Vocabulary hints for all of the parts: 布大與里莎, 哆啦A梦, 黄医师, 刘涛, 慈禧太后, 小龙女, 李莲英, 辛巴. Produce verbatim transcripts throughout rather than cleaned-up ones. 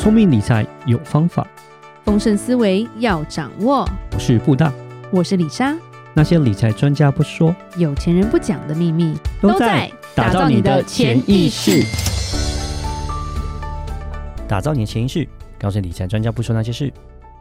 聪明理财有方法，丰盛思维要掌握。我是布大，我是李莎。那些理财专家不说，有钱人不讲的秘密，都在打造你的潜意识。打造你的潜意识，告诉理财专家不说那些事。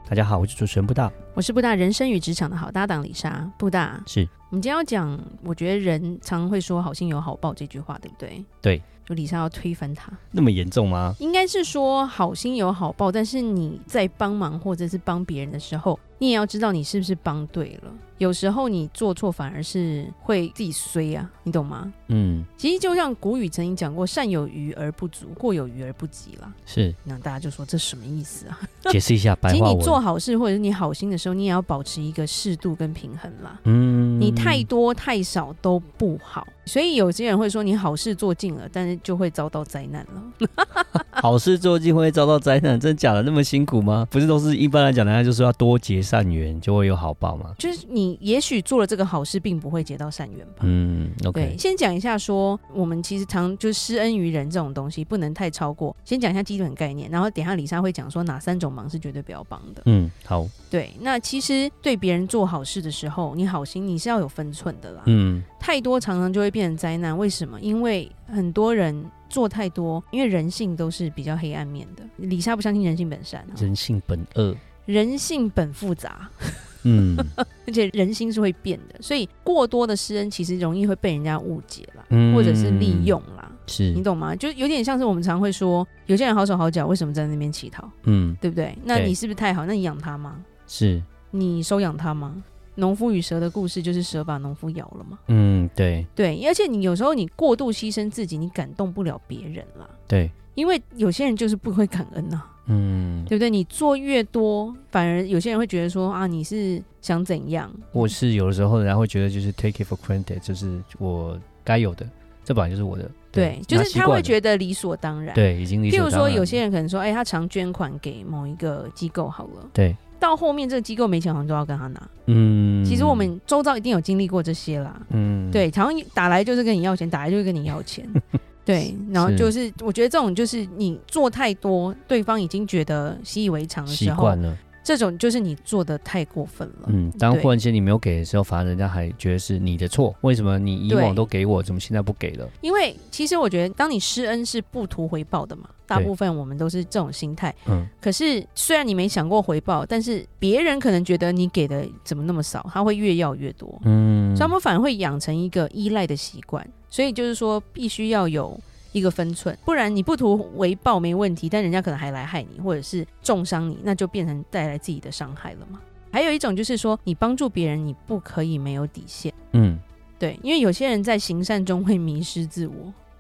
大家好，我是主持人布大，我是布大人生与职场的好搭档李莎。布大，是我们今天要讲，我觉得人常会说"好心有好报"这句话，对不对？对。就李莎要推翻他，那么严重吗？应该是说好心有好报，但是你在帮忙或者是帮别人的时候，你也要知道你是不是帮对了。有时候你做错反而是会自己衰啊，你懂吗？嗯，其实就像古语曾经讲过，善有余而不足，过有余而不及啦。是，那大家就说这什么意思啊？解释一下白话文。其实你做好事或者是你好心的时候，你也要保持一个适度跟平衡啦。嗯，你太多太少都不好。所以有些人会说你好事做尽了，但是就会遭到灾难了。好事做尽会遭到灾难，真的假的？那么辛苦吗？不是都是一般来讲，人家就说要多结善缘，就会有好报吗？就是你也许做了这个好事，并不会结到善缘吧。嗯 ，OK。对，先讲一下说，我们其实常就是施恩于人这种东西，不能太超过。先讲一下基本概念，然后等一下李莎会讲说哪三种忙是绝对不要帮的。嗯，好。对，那其实对别人做好事的时候，你好心你是要有分寸的啦。嗯，太多常常就会变。变成灾难，为什么？因为很多人做太多，因为人性都是比较黑暗面的。李莎不相信人性本善，人性本恶，人性本复杂。嗯，而且人心是会变的，所以过多的施恩其实容易会被人家误解啦，嗯、或者是利用啦。是，你懂吗？就有点像是我们常会说，有些人好手好脚，为什么在那边乞讨？嗯，对不对？那你是不是太好？那你养他吗？是，你收养他吗？农夫与蛇的故事就是蛇把农夫咬了嘛。嗯，对对，而且你有时候你过度牺牲自己，你感动不了别人啦。对，因为有些人就是不会感恩啊。嗯，对不对？你做越多，反而有些人会觉得说啊，你是想怎样？我是有的时候人家会觉得就是 take it for granted， 就是我该有的，这本来就是我的。对，就是他会觉得理所当然。对，已经理所当然。譬如说，有些人可能说，哎，他常捐款给某一个机构好了。对。到后面这个机构没钱好像都要跟他拿。嗯，其实我们周遭一定有经历过这些啦。嗯，对，常常打来就是跟你要钱，打来就是跟你要钱。对，然后就是我觉得这种就是你做太多，对方已经觉得习以为常的时候，习惯了，这种就是你做的太过分了。嗯，当忽然间你没有给的时候，反而人家还觉得是你的错，为什么你以往都给我，怎么现在不给了？因为其实我觉得当你施恩是不图回报的嘛，大部分我们都是这种心态。嗯，可是虽然你没想过回报，但是别人可能觉得你给的怎么那么少，他会越要越多。嗯，所以他们反而会养成一个依赖的习惯，所以就是说必须要有一个分寸，不然你不图回报没问题，但人家可能还来害你，或者是重伤你，那就变成带来自己的伤害了嘛。还有一种就是说，你帮助别人，你不可以没有底线。嗯，对，因为有些人在行善中会迷失自我，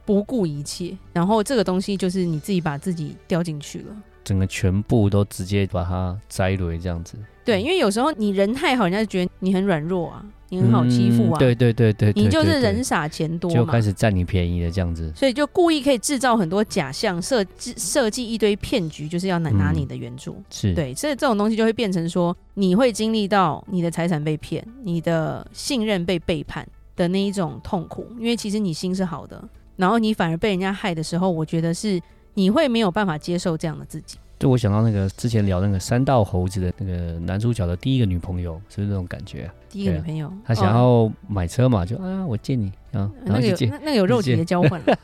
不顾一切，然后这个东西就是你自己把自己掉进去了，整个全部都直接把它摘落这样子。对，因为有时候你人太好，人家就觉得你很软弱啊，你很好欺负啊。嗯、对对 对, 对, 对, 对, 对, 对你就是人傻钱多嘛，就开始占你便宜的这样子，所以就故意可以制造很多假象，设计设计一堆骗局，就是要拿你的援助。嗯、是，对，所以这种东西就会变成说，你会经历到你的财产被骗，你的信任被背叛的那一种痛苦，因为其实你心是好的，然后你反而被人家害的时候，我觉得是你会没有办法接受这样的自己。就我想到那个之前聊那个三道猴子的那个男主角的第一个女朋友，是不是那种感觉、啊？第一个女朋友，啊、他想要买车嘛，哦、就啊我借你啊，然后就借，那个 有, 那那有肉体的交换了，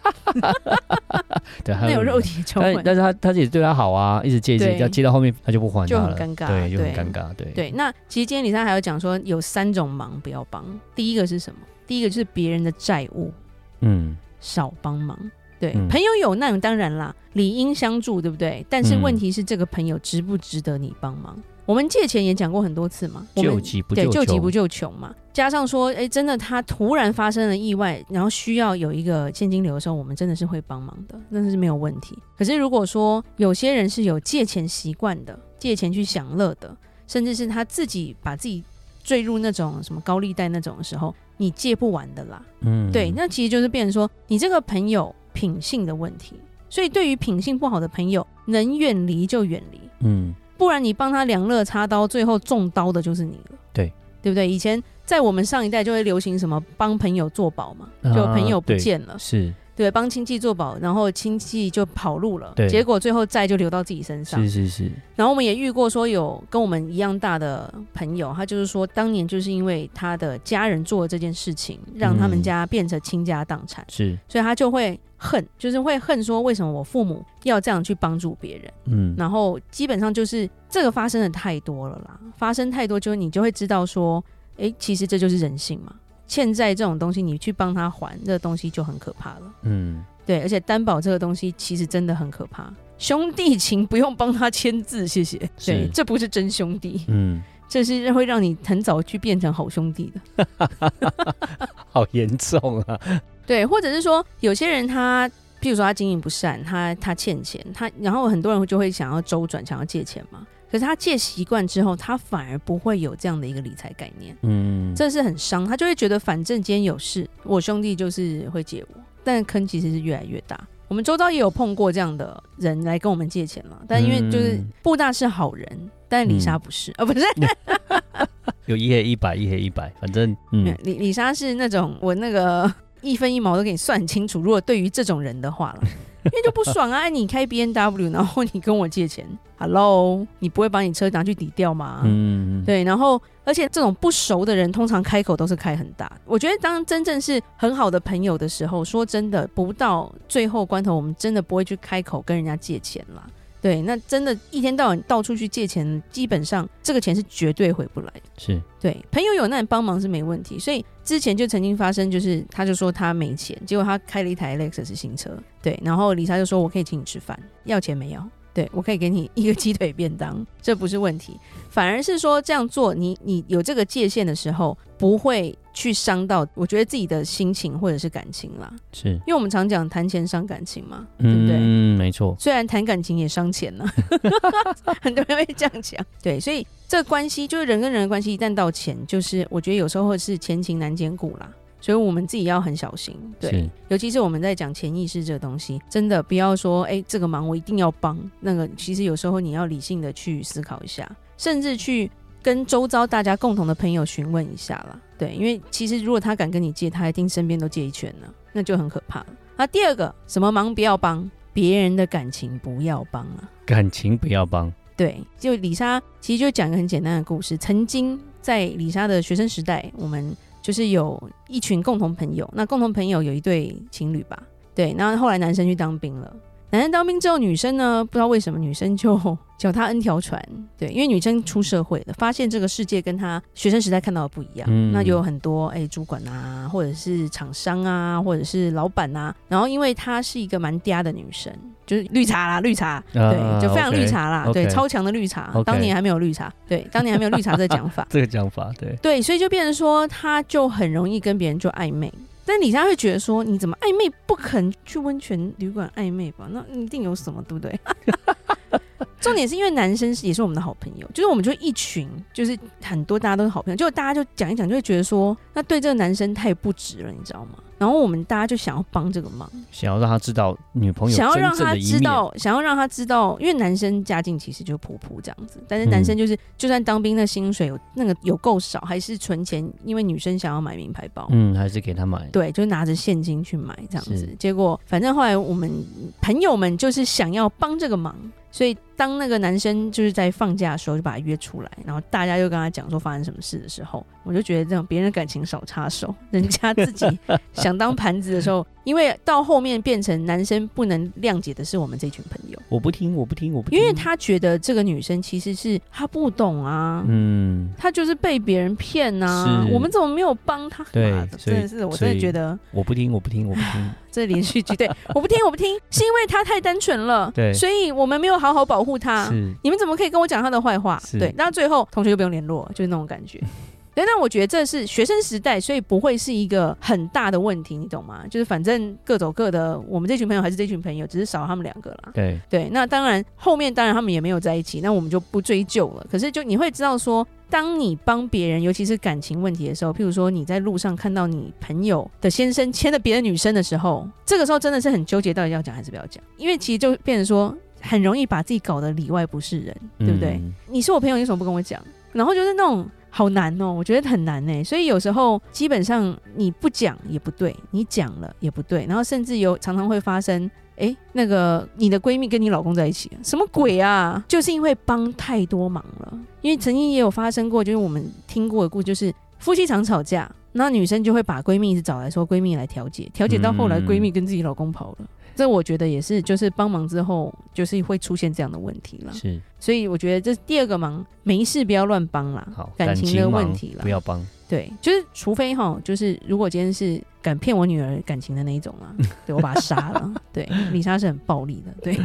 对，那有肉体交换，但是他他也对他好啊，一直借一直要借到后面他就不还他了，就很尴尬，对，就很尴尬，对 对, 对。那其实今天李莎还有讲说有三种忙不要帮，第一个是什么？第一个就是别人的债务，嗯，少帮忙。对、嗯、朋友有难当然啦，理应相助，对不对？但是问题是这个朋友值不值得你帮忙、嗯、我们借钱也讲过很多次嘛，救急不救穷，对，救急不救穷嘛，加上说哎，真的他突然发生了意外，然后需要有一个现金流的时候，我们真的是会帮忙的，那是没有问题。可是如果说有些人是有借钱习惯的，借钱去享乐的，甚至是他自己把自己坠入那种什么高利贷那种的时候，你借不完的啦。嗯，对，那其实就是变成说你这个朋友品性的问题，所以对于品性不好的朋友，能远离就远离。嗯，不然你帮他两肋插刀，最后中刀的就是你了。对，对不对？以前在我们上一代就会流行什么帮朋友做保嘛，就朋友不见了。啊、是，对，帮亲戚做保，然后亲戚就跑路了，对，结果最后债就流到自己身上。是是是。然后我们也遇过说有跟我们一样大的朋友，他就是说当年就是因为他的家人做了这件事情，让他们家变成倾家荡产，是、嗯，所以他就会恨，就是会恨说为什么我父母要这样去帮助别人，嗯，然后基本上就是这个发生的太多了啦，发生太多，就你就会知道说，哎，其实这就是人性嘛。欠债这种东西你去帮他还，这个东西就很可怕了，嗯，对，而且担保这个东西其实真的很可怕，兄弟情不用帮他签字，谢谢，对，这不是真兄弟，嗯，这是会让你很早去变成好兄弟的好严重啊。对，或者是说有些人他譬如说他经营不善， 他, 他欠钱他，然后很多人就会想要周转，想要借钱嘛，可是他借习惯之后，他反而不会有这样的一个理财概念，嗯，这是很伤，他就会觉得反正今天有事，我兄弟就是会借我，但坑其实是越来越大。我们周遭也有碰过这样的人来跟我们借钱了，但因为就是布大是好人，嗯、但李莎不是，嗯、哦，不是，有一黑一白，一黑一白，反正，嗯，李李莎是那种我那个一分一毛都给你算清楚，如果对于这种人的话了。因为就不爽啊！你开 B M W， 然后你跟我借钱 ，Hello， 你不会把你车拿去抵掉吗？嗯，对。然后，而且这种不熟的人，通常开口都是开很大。我觉得，当真正是很好的朋友的时候，说真的，不到最后关头，我们真的不会去开口跟人家借钱啦。对，那真的，一天到晚到处去借钱，基本上这个钱是绝对回不来的。是，对，朋友有难帮忙是没问题，所以。之前就曾经发生，就是他就说他没钱，结果他开了一台 Lexus 新车，对，然后李莎就说我可以请你吃饭，要钱没有，对，我可以给你一个鸡腿便当，这不是问题，反而是说这样做 你, 你有这个界限的时候不会去伤到我觉得自己的心情或者是感情啦，是因为我们常讲谈钱伤感情嘛，对不对？嗯，没错，虽然谈感情也伤钱啦很多人会这样讲，对，所以这关系就是人跟人的关系，一旦到钱，就是我觉得有时候是前情难兼顾啦，所以我们自己要很小心，对，尤其是我们在讲潜意识这个东西，真的不要说哎、欸，这个忙我一定要帮那个，其实有时候你要理性的去思考一下，甚至去跟周遭大家共同的朋友询问一下啦，对，因为其实如果他敢跟你借，他一定身边都借一圈了，那就很可怕了。那第二个，什么忙不要帮，别人的感情不要帮啊，感情不要帮。对，就李莎其实就讲一个很简单的故事，曾经在李莎的学生时代，我们就是有一群共同朋友，那共同朋友有一对情侣吧，对，然后后来男生去当兵了，男生当兵之后，女生呢不知道为什么女生就脚踏 N 条船，对，因为女生出社会了，发现这个世界跟她学生时代看到的不一样，嗯、那有很多哎、欸、主管啊，或者是厂商啊，或者是老板啊，然后因为她是一个蛮嗲的女生，就是绿茶啦，绿茶，啊、对，就非常绿茶啦， okay, 对， okay, 超强的绿茶， okay, 当年还没有绿茶，对，当年还没有绿茶这个讲法，这个讲法，对，对，所以就变成说，她就很容易跟别人就暧昧。但李莎会觉得说，你怎么暧昧，不肯去温泉旅馆暧昧吧？那一定有什么，对不对？重点是因为男生也是我们的好朋友，就是我们就一群，就是很多大家都是好朋友，结果大家就讲一讲，就会觉得说，那对这个男生太不值了，你知道吗？然后我们大家就想要帮这个忙，想要让他知道女朋友真正的一面，想要让他知道，想要让他知道，因为男生家境其实就普普这样子，但是男生就是、嗯、就算当兵的薪水有那个有够少，还是存钱，因为女生想要买名牌包，嗯，还是给他买，对，就拿着现金去买这样子，结果反正后来我们朋友们就是想要帮这个忙，所以当那个男生就是在放假的时候就把他约出来，然后大家就跟他讲说发生什么事的时候，我就觉得这样别人的感情少插手，人家自己想当盘子的时候因为到后面变成男生不能谅解的是我们这群朋友，我不听我不听我不听，因为他觉得这个女生其实是她不懂啊，嗯，她就是被别人骗啊，我们怎么没有帮她，对，真的是我真的觉得我不听我不听我不听这连续剧，对，我不听我不听是因为她太单纯了，对，所以我们没有好好保护她，你们怎么可以跟我讲她的坏话，对，那最后同学就不用联络，就是那种感觉对，那我觉得这是学生时代，所以不会是一个很大的问题，你懂吗？就是反正各走各的，我们这群朋友还是这群朋友，只是少他们两个啦。对对，那当然后面当然他们也没有在一起，那我们就不追究了。可是就你会知道说，当你帮别人，尤其是感情问题的时候，譬如说你在路上看到你朋友的先生牵着别的女生的时候，这个时候真的是很纠结，到底要讲还是不要讲，因为其实就变成说很容易把自己搞得里外不是人，对不对？嗯、你是我朋友，你为什么不跟我讲？然后就是那种。好难哦，我觉得很难耶。所以有时候基本上你不讲也不对，你讲了也不对，然后甚至有常常会发生哎、欸，那个你的闺蜜跟你老公在一起，什么鬼啊？就是因为帮太多忙了。因为曾经也有发生过，就是我们听过的故事，就是夫妻常吵架，那女生就会把闺蜜一直找来说闺蜜来调解，调解到后来闺蜜跟自己老公跑了、嗯、这我觉得也是就是帮忙之后就是会出现这样的问题啦。是，所以我觉得这是第二个忙，没事不要乱帮啦，好，感情的问题啦不要帮，对，就是除非齁，就是如果今天是敢骗我女儿感情的那一种啦，对，我把她杀了对，李莎是很暴力的，对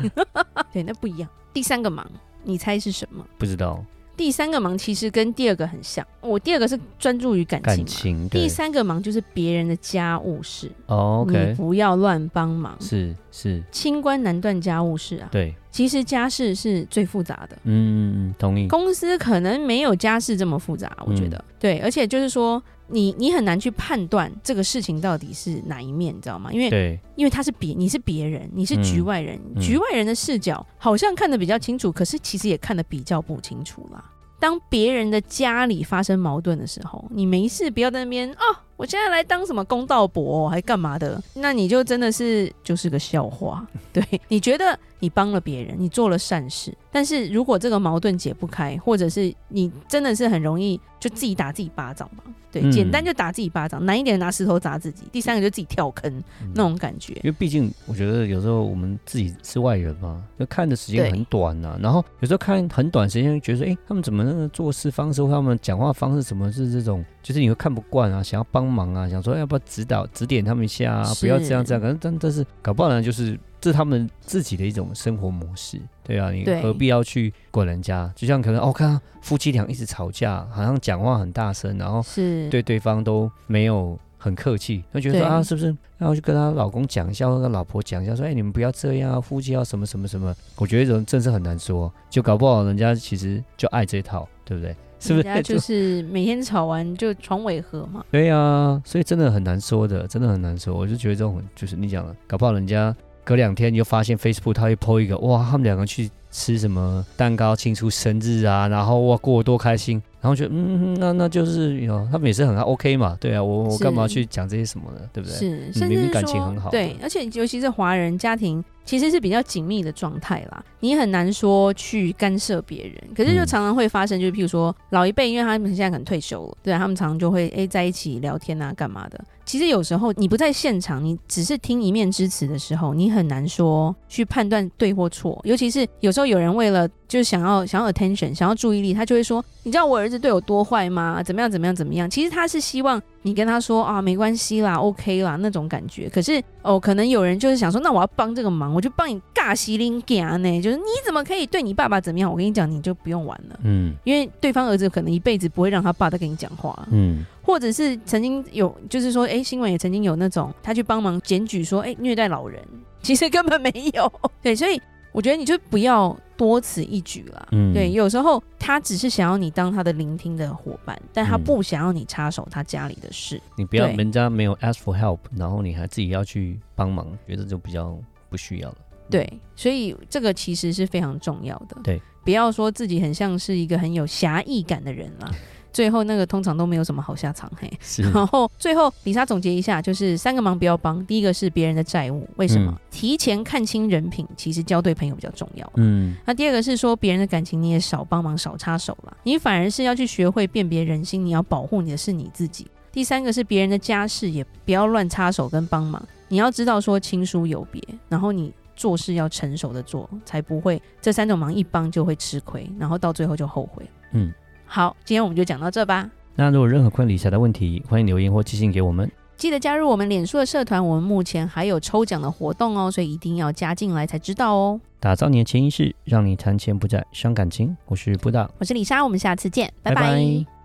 对，那不一样。第三个忙你猜是什么？不知道。第三个忙其实跟第二个很像，我第二个是专注于感情，感情对。第三个忙就是别人的家务事、oh, okay. 你不要乱帮忙，是是，清官难断家务事啊。对，其实家事是最复杂的，嗯，同意。公司可能没有家事这么复杂，我觉得、嗯、对，而且就是说你你很难去判断这个事情到底是哪一面，你知道吗？因为因为他是别你是别人，你是局外人、嗯、局外人的视角好像看得比较清楚，可是其实也看得比较不清楚啦。当别人的家里发生矛盾的时候，你没事不要在那边哦，我现在来当什么公道伯、哦、还干嘛的，那你就真的是就是个笑话。对，你觉得你帮了别人，你做了善事，但是如果这个矛盾解不开，或者是你真的是很容易就自己打自己巴掌吧，对、嗯、简单就打自己巴掌，难一点拿石头砸自己，第三个就自己跳坑、嗯、那种感觉。因为毕竟我觉得有时候我们自己是外人嘛，就看的时间很短啊，然后有时候看很短时间觉得说、欸、他们怎么那个做事方式或他们讲话方式什么是这种，就是你会看不惯啊，想要帮忙啊，想说要不要指导指点他们一下啊，不要这样这样，但但是搞不好呢，就是这是他们自己的一种生活模式，对啊，你何必要去管人家？就像可能哦，看到夫妻俩一直吵架，好像讲话很大声，然后对对方都没有很客气，就觉得说啊，是不是？然后就跟她老公讲一下，跟她老婆讲一下，说哎、欸，你们不要这样啊，夫妻要什么什么什么。我觉得这种真是很难说，就搞不好人家其实就爱这一套，对不对？是不是人家就是每天吵完就床尾和嘛？对啊，所以真的很难说的，真的很难说。我就觉得这种就是你讲的，搞不好人家隔两天你就发现 Facebook 他会 po 一个，哇，他们两个去吃什么蛋糕庆祝生日啊，然后哇过得多开心，然后觉得嗯，那那就是有他们也是很 OK 嘛，对啊，我我干嘛去讲这些什么呢，对不对？是，甚至明明感情很好，对，而且尤其是华人家庭其实是比较紧密的状态啦，你很难说去干涉别人，可是就常常会发生，就是譬如说老一辈，因为他们现在可能退休了，对、啊，他们常常就会、欸、在一起聊天啊，干嘛的。其实有时候你不在现场，你只是听一面之词的时候，你很难说去判断对或错，尤其是有时候有人为了就是想要想要 attention， 想要注意力，他就会说你知道我儿子对我多坏吗？怎么样怎么样怎么样。其实他是希望你跟他说啊没关系啦 OK 啦那种感觉，可是哦可能有人就是想说那我要帮这个忙，我就帮你尬西林嘎呢，就是你怎么可以对你爸爸怎么样，我跟你讲你就不用玩了，嗯，因为对方儿子可能一辈子不会让他爸再跟你讲话，嗯，或者是曾经有就是说哎、欸、新闻也曾经有那种他去帮忙检举说哎、欸、虐待老人，其实根本没有，对，所以我觉得你就不要多此一举啦、嗯、对，有时候他只是想要你当他的聆听的伙伴，但他不想要你插手他家里的事，你不要人家没有 ask for help 然后你还自己要去帮忙，觉得就比较不需要了，对，所以这个其实是非常重要的，对，不要说自己很像是一个很有侠义感的人啦最后那个通常都没有什么好下场，嘿，然后最后李莎总结一下，就是三个忙不要帮，第一个是别人的债务，为什么、嗯、提前看清人品，其实交对朋友比较重要，嗯，那第二个是说别人的感情你也少帮忙少插手啦，你反而是要去学会辨别人心，你要保护你的是你自己，第三个是别人的家事也不要乱插手跟帮忙，你要知道说亲疏有别，然后你做事要成熟的做，才不会这三种忙一帮就会吃亏，然后到最后就后悔，嗯，好，今天我们就讲到这吧。那如果任何关于理财的问题，欢迎留言或寄信给我们。记得加入我们脸书的社团，我们目前还有抽奖的活动哦，所以一定要加进来才知道哦。打造你的潜意识，让你谈钱不再伤感情。我是布大，我是李莎，我们下次见，拜拜。拜拜。